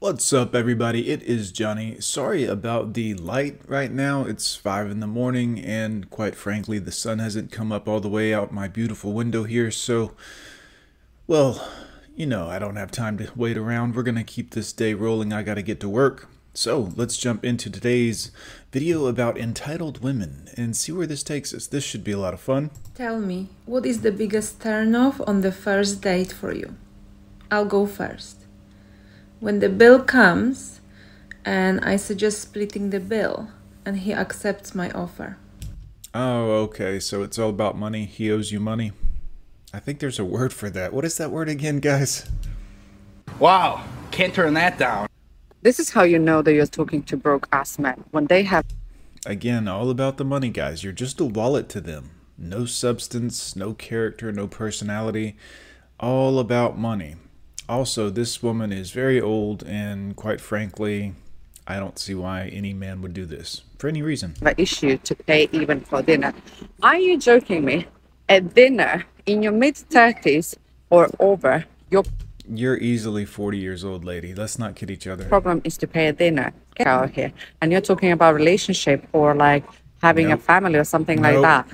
What's up, everybody? It is Johnny. Sorry about the light right now. It's 5 in the morning and quite frankly the sun hasn't come up all the way out my beautiful window here, so well, you know, I don't have time to wait around. We're gonna keep this day rolling. I gotta get to work. So let's jump into today's video about entitled women and see where this takes us. This should be a lot of fun. Tell me, what is the biggest turnoff on the first date for you? I'll go first. When the bill comes and I suggest splitting the bill and he accepts my offer. Oh, okay. So it's all about money. He owes you money. I think there's a word for that. What is that word again, guys? Wow. Can't turn that down. This is how you know that you're talking to broke ass men when they have... Again, all about the money, guys. You're just a wallet to them. No substance, no character, no personality. All about money. Also, this woman is very old, and quite frankly, I don't see why any man would do this for any reason. The issue to pay even for dinner. Are you joking me? At dinner, in your mid-30s or over, you're easily 40 years old, lady. Let's not kid each other. The problem is to pay a dinner. Get out here. And you're talking about relationship or like having a family or something like that.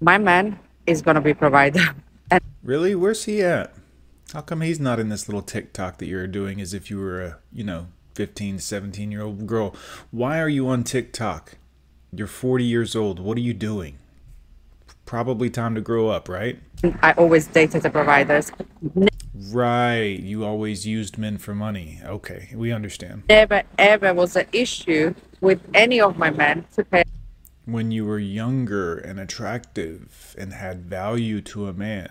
My man is going to be provider. Really? Where's he at? How come he's not in this little TikTok that you're doing as if you were a, you know, 15, 17-year-old girl? Why are you on TikTok? You're 40 years old. What are you doing? Probably time to grow up, right? I always dated the providers. Right. You always used men for money. Okay. We understand. Never, ever was an issue with any of my men to pay. When you were younger and attractive and had value to a man.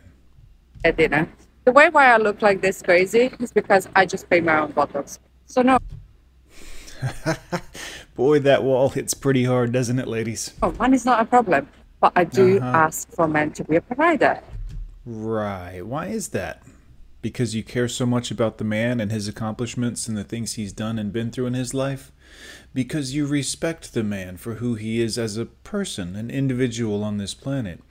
At dinner. The way why I look like this crazy is because I just pay my own bottles. So no. Boy, that wall hits pretty hard, doesn't it, ladies? Oh, mine is not a problem. But I do ask for men to be a provider. Right. Why is that? Because you care so much about the man and his accomplishments and the things he's done and been through in his life? Because you respect the man for who he is as a person, an individual on this planet.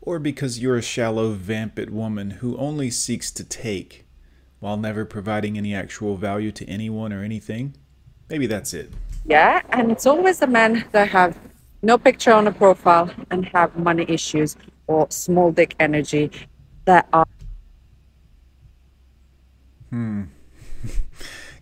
Or because you're a shallow, vapid woman who only seeks to take while never providing any actual value to anyone or anything? Maybe that's it. Yeah, and it's always the men that have no picture on the profile and have money issues or small dick energy that are...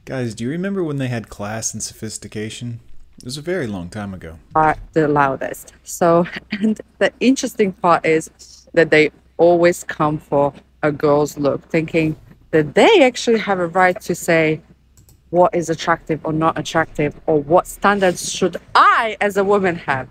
Guys, do you remember when they had class and sophistication? It was a very long time ago. Are the loudest. So, and the interesting part is that they always come for a girl's look, thinking that they actually have a right to say what is attractive or not attractive, or what standards should I as a woman have.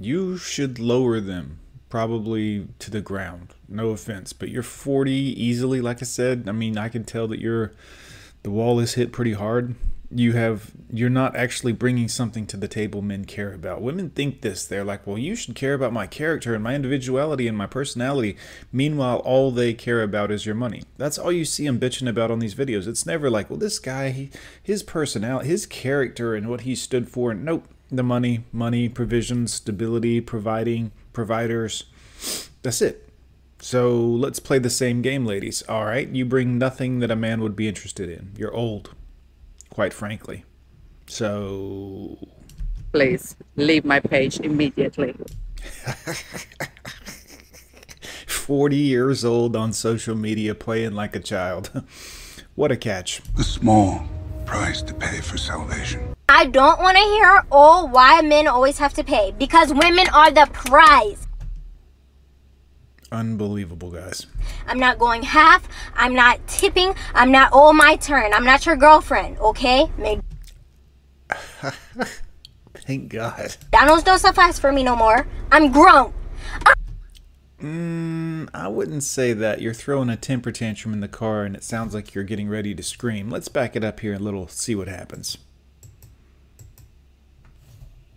You should lower them, probably to the ground. No offense, but you're 40 easily, like I said. I mean, I can tell that the wall is hit pretty hard. You're not actually bringing something to the table men care about. Women think this. They're like, well, you should care about my character and my individuality and my personality. Meanwhile, all they care about is your money. That's all you see them bitching about on these videos. It's never like, well, this guy, his personality, his character and what he stood for. Nope. The money, provisions, stability, providing, providers. That's it. So let's play the same game, ladies. All right. You bring nothing that a man would be interested in. You're old. Quite frankly. So... Please, leave my page immediately. 40 years old on social media playing like a child. What a catch. A small price to pay for salvation. I don't want to hear all why men always have to pay. Because women are the prize. Unbelievable, guys. I'm not going half. I'm not tipping. I'm not all my turn. I'm not your girlfriend, okay? Thank God. McDonald's don't suffice for me no more. I'm grown. I wouldn't say that. You're throwing a temper tantrum in the car and it sounds like you're getting ready to scream. Let's back it up here and see what happens.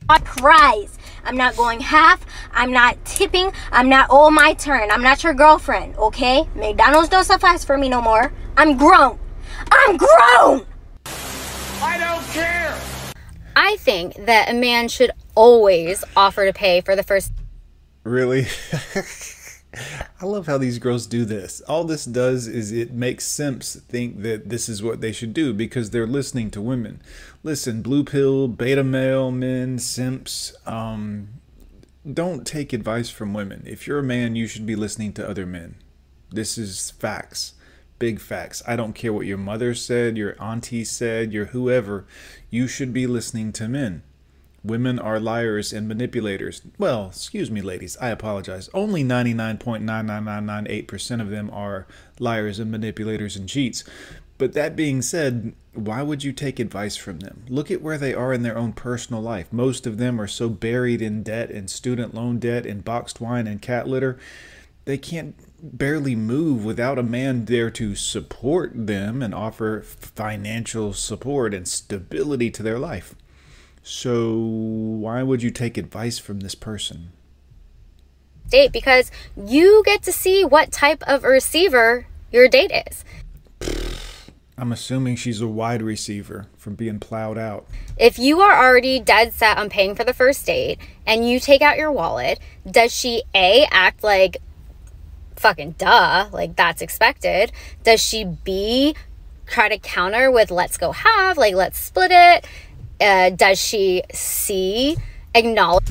My prize. I'm not going half. I'm not tipping. I'm not all my turn. I'm not your girlfriend, okay? McDonald's don't suffice for me no more. I'm grown. I'm grown! I don't care! I think that a man should always offer to pay for the first... Really? I love how these girls do this. All this does is it makes simps think that this is what they should do because they're listening to women. Listen, blue pill, beta male men, simps, don't take advice from women. If you're a man, you should be listening to other men. This is facts. Big facts. I don't care what your mother said, your auntie said, your whoever. You should be listening to men. Women are liars and manipulators. Well, excuse me, ladies. I apologize. Only 99.99998% of them are liars and manipulators and cheats. But that being said, why would you take advice from them? Look at where they are in their own personal life. Most of them are so buried in debt and student loan debt and boxed wine and cat litter. They can't barely move without a man there to support them and offer financial support and stability to their life. So why would you take advice from this person? Date, because you get to see what type of receiver your date is. I'm assuming she's a wide receiver from being plowed out. If you are already dead set on paying for the first date and you take out your wallet, does she A, act like fucking duh, like that's expected? Does she B, try to counter with let's go have, like let's split it? Does she C, acknowledge?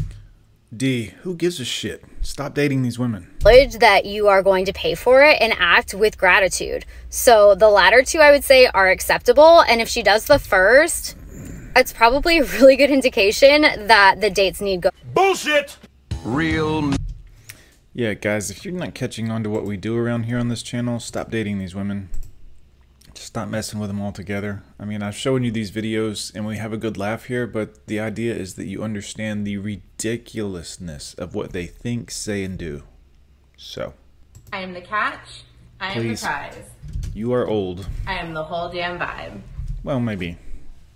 D, who gives a shit? Stop dating these women. Acknowledge that you are going to pay for it and act with gratitude. So the latter two, I would say, are acceptable. And if she does the first, it's probably a really good indication that the dates need go. Bullshit! Real. Yeah, guys, if you're not catching on to what we do around here on this channel, stop dating these women. Just stop messing with them altogether. I mean, I've shown you these videos and we have a good laugh here, but the idea is that you understand the ridiculousness of what they think, say, and do. So. I am the catch. I am the prize. You are old. I am the whole damn vibe. Well, maybe.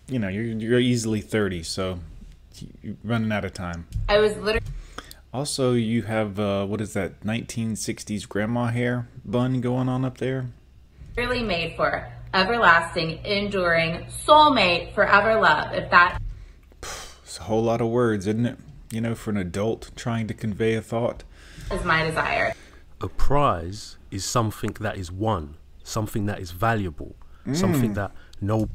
You know, you're easily 30, so you're running out of time. I was literally... Also, you have, what is that, 1960s grandma hair bun going on up there? Really made for everlasting, enduring, soulmate, forever love, if that... It's a whole lot of words, isn't it? You know, for an adult trying to convey a thought. Is my desire. A prize is something that is won, something that is valuable, something that no...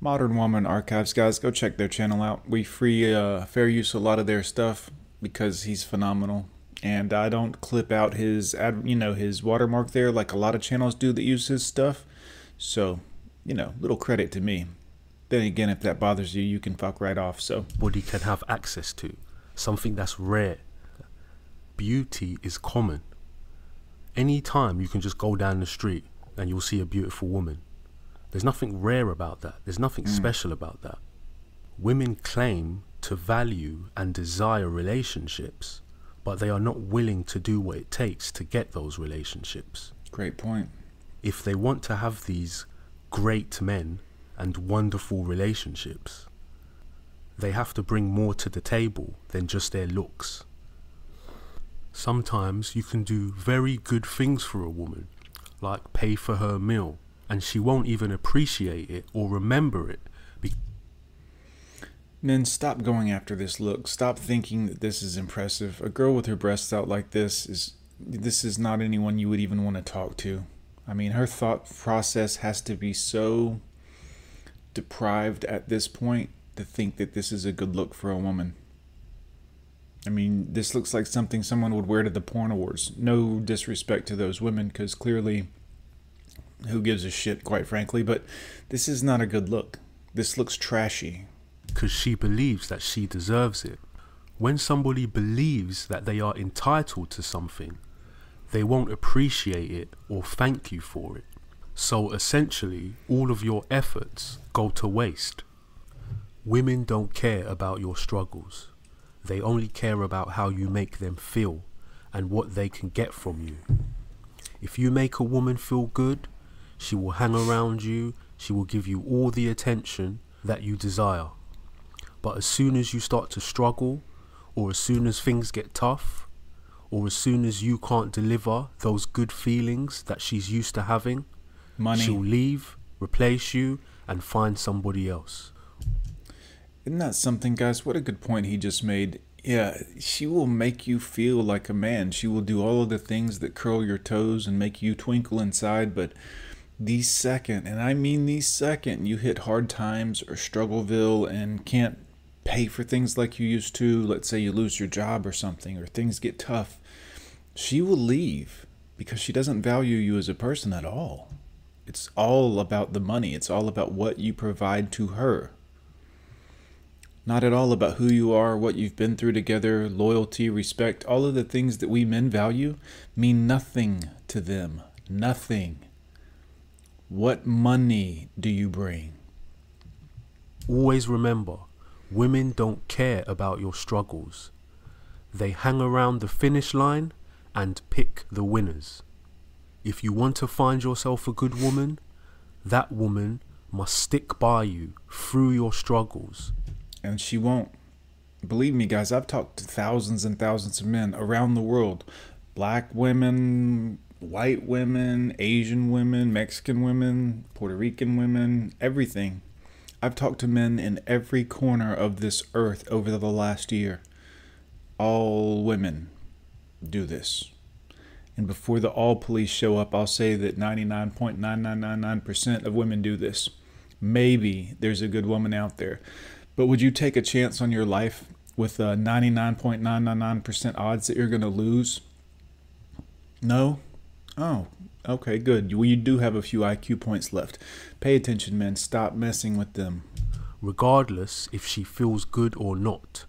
Modern Woman Archives, guys, go check their channel out. We free fair use a lot of their stuff, because he's phenomenal, and I don't clip out his, you know, his watermark there like a lot of channels do that use his stuff. So, you know, little credit to me. Then again, if that bothers you, you can fuck right off. So, body can have access to something that's rare. Beauty is common. Anytime you can just go down the street and you'll see a beautiful woman. There's nothing rare about that. There's nothing special about that. Women claim to value and desire relationships, but they are not willing to do what it takes to get those relationships. Great point. If they want to have these great men and wonderful relationships, they have to bring more to the table than just their looks. Sometimes you can do very good things for a woman, like pay for her meal, and she won't even appreciate it or remember it. Men, stop going after this look. Stop thinking that this is impressive. A girl with her breasts out like this is not anyone you would even want to talk to. I mean, her thought process has to be so deprived at this point to think that this is a good look for a woman. I mean, this looks like something someone would wear to the porn awards. No disrespect to those women, because clearly, who gives a shit, quite frankly, but this is not a good look. This looks trashy. Because she believes that she deserves it. When somebody believes that they are entitled to something, they won't appreciate it or thank you for it. So essentially, all of your efforts go to waste. Women don't care about your struggles. They only care about how you make them feel and what they can get from you. If you make a woman feel good, she will hang around you, she will give you all the attention that you desire. But as soon as you start to struggle, or as soon as things get tough, or as soon as you can't deliver those good feelings that she's used to having, she'll leave, replace you, and find somebody else. Isn't that something, guys? What a good point he just made. Yeah, she will make you feel like a man. She will do all of the things that curl your toes and make you twinkle inside, but the second, and I mean the second, you hit hard times or struggleville and can't pay for things like you used to, let's say you lose your job or something, or things get tough, she will leave because she doesn't value you as a person at all. It's all about the money. It's all about what you provide to her. Not at all about who you are, what you've been through together, loyalty, respect. All of the things that we men value mean nothing to them. Nothing. What money do you bring? Always remember, women don't care about your struggles. They hang around the finish line and pick the winners. If you want to find yourself a good woman, that woman must stick by you through your struggles. And she won't. Believe me, guys, I've talked to thousands and thousands of men around the world. Black women, white women, Asian women, Mexican women, Puerto Rican women, everything. I've talked to men in every corner of this earth over the last year. All women do this. And before the all police show up, I'll say that 99.9999% of women do this. Maybe there's a good woman out there. But would you take a chance on your life with 99.999% odds that you're going to lose? No? Oh, okay, good. Well, you do have a few IQ points left. Pay attention, men. Stop messing with them. Regardless if she feels good or not,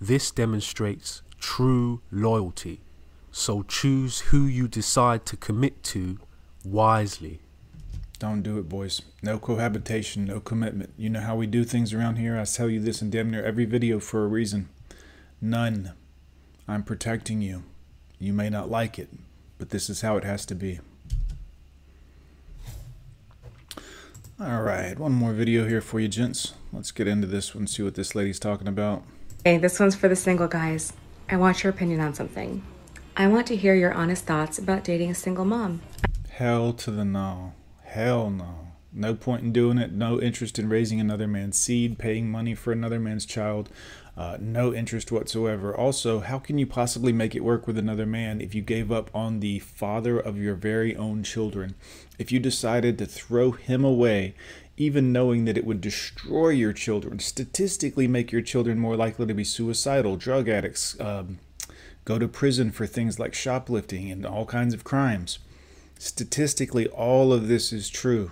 this demonstrates true loyalty. So choose who you decide to commit to wisely. Don't do it, boys. No cohabitation, no commitment. You know how we do things around here. I tell you this in damn near every video for a reason. None. I'm protecting you. You may not like it, but this is how it has to be. All right, one more video here for you, gents. Let's get into this one, see what this lady's talking about. Hey, this one's for the single guys. I want your opinion on something. I want to hear your honest thoughts about dating a single mom. Hell to the no. Hell no. No point in doing it. No interest in raising another man's seed, paying money for another man's child. No interest whatsoever. Also, how can you possibly make it work with another man if you gave up on the father of your very own children? If you decided to throw him away, even knowing that it would destroy your children, statistically make your children more likely to be suicidal, drug addicts, go to prison for things like shoplifting and all kinds of crimes. Statistically, all of this is true.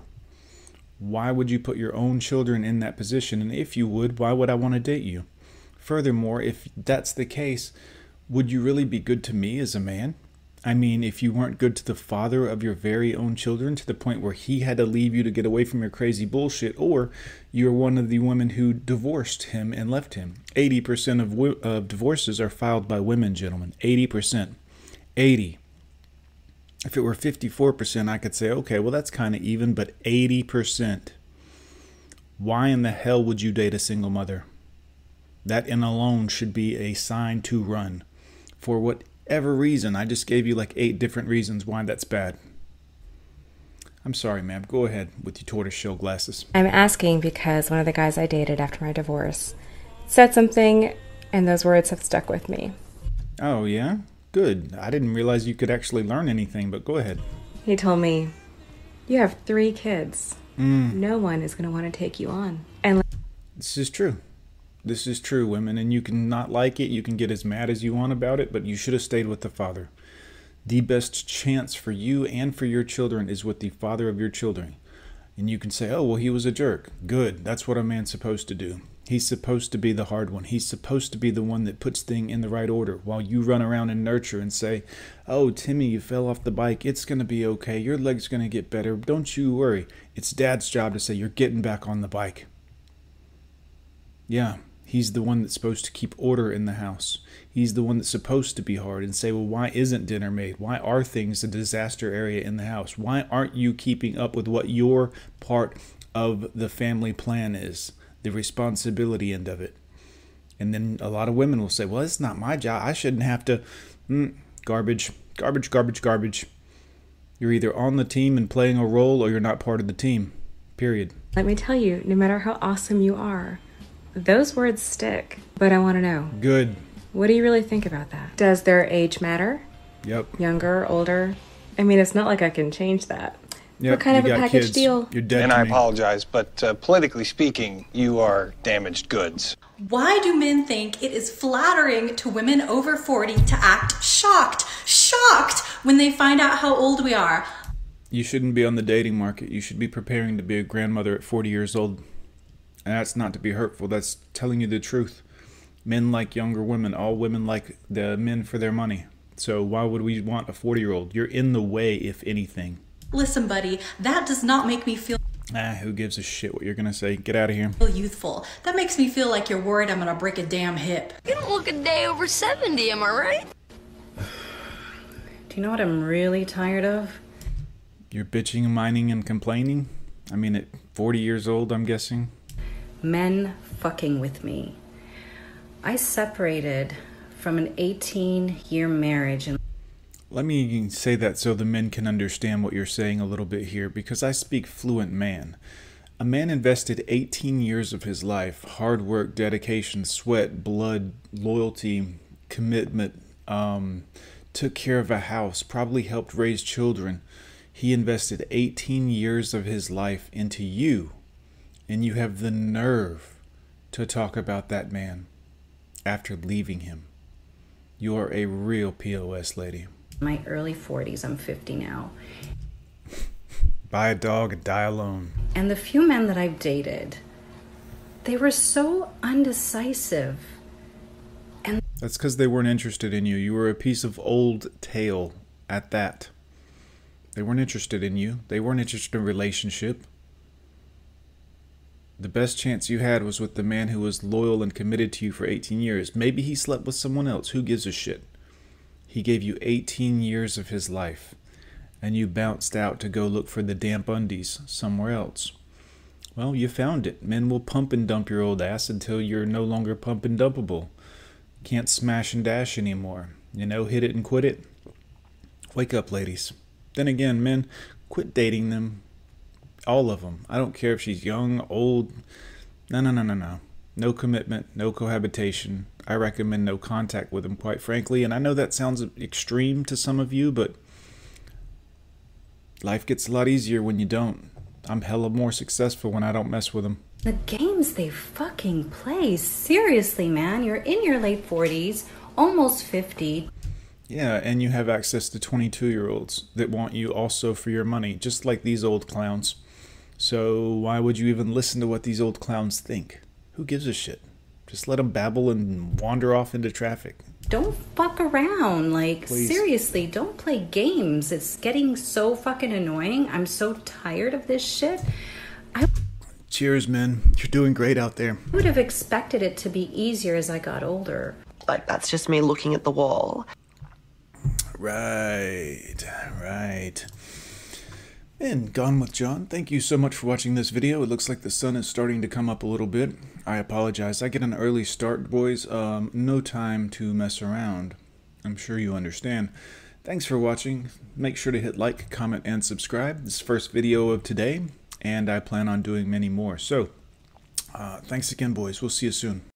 Why would you put your own children in that position? And if you would, why would I want to date you? Furthermore, if that's the case, would you really be good to me as a man? I mean, if you weren't good to the father of your very own children to the point where he had to leave you to get away from your crazy bullshit, or you're one of the women who divorced him and left him. 80% of divorces are filed by women, gentlemen. 80%. 80. If it were 54%, I could say, okay, well, that's kind of even, but 80%. Why in the hell would you date a single mother? That in alone should be a sign to run. For whatever reason, I just gave you like 8 different reasons why that's bad. I'm sorry, ma'am. Go ahead with your tortoiseshell glasses. I'm asking because one of the guys I dated after my divorce said something, and those words have stuck with me. Oh, yeah? Good. I didn't realize you could actually learn anything, but go ahead. He told me, you have 3 kids. No one is going to want to take you on. And this is true. This is true, women. And you can not like it. You can get as mad as you want about it, but you should have stayed with the father. The best chance for you and for your children is with the father of your children. And you can say, oh, well, he was a jerk. Good. That's what a man's supposed to do. He's supposed to be the hard one. He's supposed to be the one that puts things in the right order while you run around and nurture and say, oh, Timmy, you fell off the bike. It's going to be okay. Your leg's going to get better. Don't you worry. It's dad's job to say you're getting back on the bike. Yeah, he's the one that's supposed to keep order in the house. He's the one that's supposed to be hard and say, well, why isn't dinner made? Why are things a disaster area in the house? Why aren't you keeping up with what your part of the family plan is? The responsibility end of it. And then a lot of women will say, well, it's not my job. I shouldn't have to. Garbage, garbage, garbage, garbage. You're either on the team and playing a role or you're not part of the team, period. Let me tell you, no matter how awesome you are, those words stick. But I want to know. Good. What do you really think about that? Does their age matter? Yep. Younger, older? I mean, it's not like I can change that. Yep. We're kind of a package deal. You're dead. And I apologize, but politically speaking, you are damaged goods. Why do men think it is flattering to women over 40 to act shocked when they find out how old we are? You shouldn't be on the dating market. You should be preparing to be a grandmother at 40 years old. And that's not to be hurtful. That's telling you the truth. Men like younger women. All women like the men for their money. So why would we want a 40-year-old? You're in the way, if anything. Listen, buddy, that does not make me feel... who gives a shit what you're gonna say? Get out of here. Feel youthful. That makes me feel like you're worried I'm gonna break a damn hip. You don't look a day over 70, am I right? Do you know what I'm really tired of? You're bitching, whining, and complaining? I mean, at 40 years old, I'm guessing. Men fucking with me. I separated from an 18-year marriage and... Let me say that so the men can understand what you're saying a little bit here, because I speak fluent man. A man invested 18 years of his life, hard work, dedication, sweat, blood, loyalty, commitment, took care of a house, probably helped raise children. He invested 18 years of his life into you, and you have the nerve to talk about that man after leaving him. You are a real POS lady. My early 40s, I'm 50 now. Buy a dog and die alone. And the few men that I've dated, they were so undecisive. And that's because they weren't interested in you. You were a piece of old tale at that. They weren't interested in you. They weren't interested in a relationship. The best chance you had was with the man who was loyal and committed to you for 18 years. Maybe he slept with someone else. Who gives a shit? He gave you 18 years of his life, and you bounced out to go look for the damp undies somewhere else. Well, you found it. Men will pump and dump your old ass until you're no longer pump and dumpable. Can't smash and dash anymore. You know, hit it and quit it. Wake up, ladies. Then again, men, quit dating them. All of them. I don't care if she's young, old. No. No commitment, no cohabitation. I recommend no contact with them, quite frankly. And I know that sounds extreme to some of you, but life gets a lot easier when you don't. I'm hella more successful when I don't mess with them. The games they fucking play. Seriously, man, you're in your late 40s, almost 50. Yeah, and you have access to 22-year-olds that want you also for your money, just like these old clowns. So why would you even listen to what these old clowns think? Who gives a shit? Just let them babble and wander off into traffic. Don't fuck around. Like, please. Seriously, don't play games. It's getting so fucking annoying. I'm so tired of this shit. Cheers, men. You're doing great out there. I would have expected it to be easier as I got older. Like, that's just me looking at the wall. Right. And Gone with John, thank you so much for watching this video. It looks like the sun is starting to come up a little bit. I apologize. I get an early start, boys. No time to mess around. I'm sure you understand. Thanks for watching. Make sure to hit like, comment, and subscribe. This is the first video of today, and I plan on doing many more. So, thanks again, boys. We'll see you soon.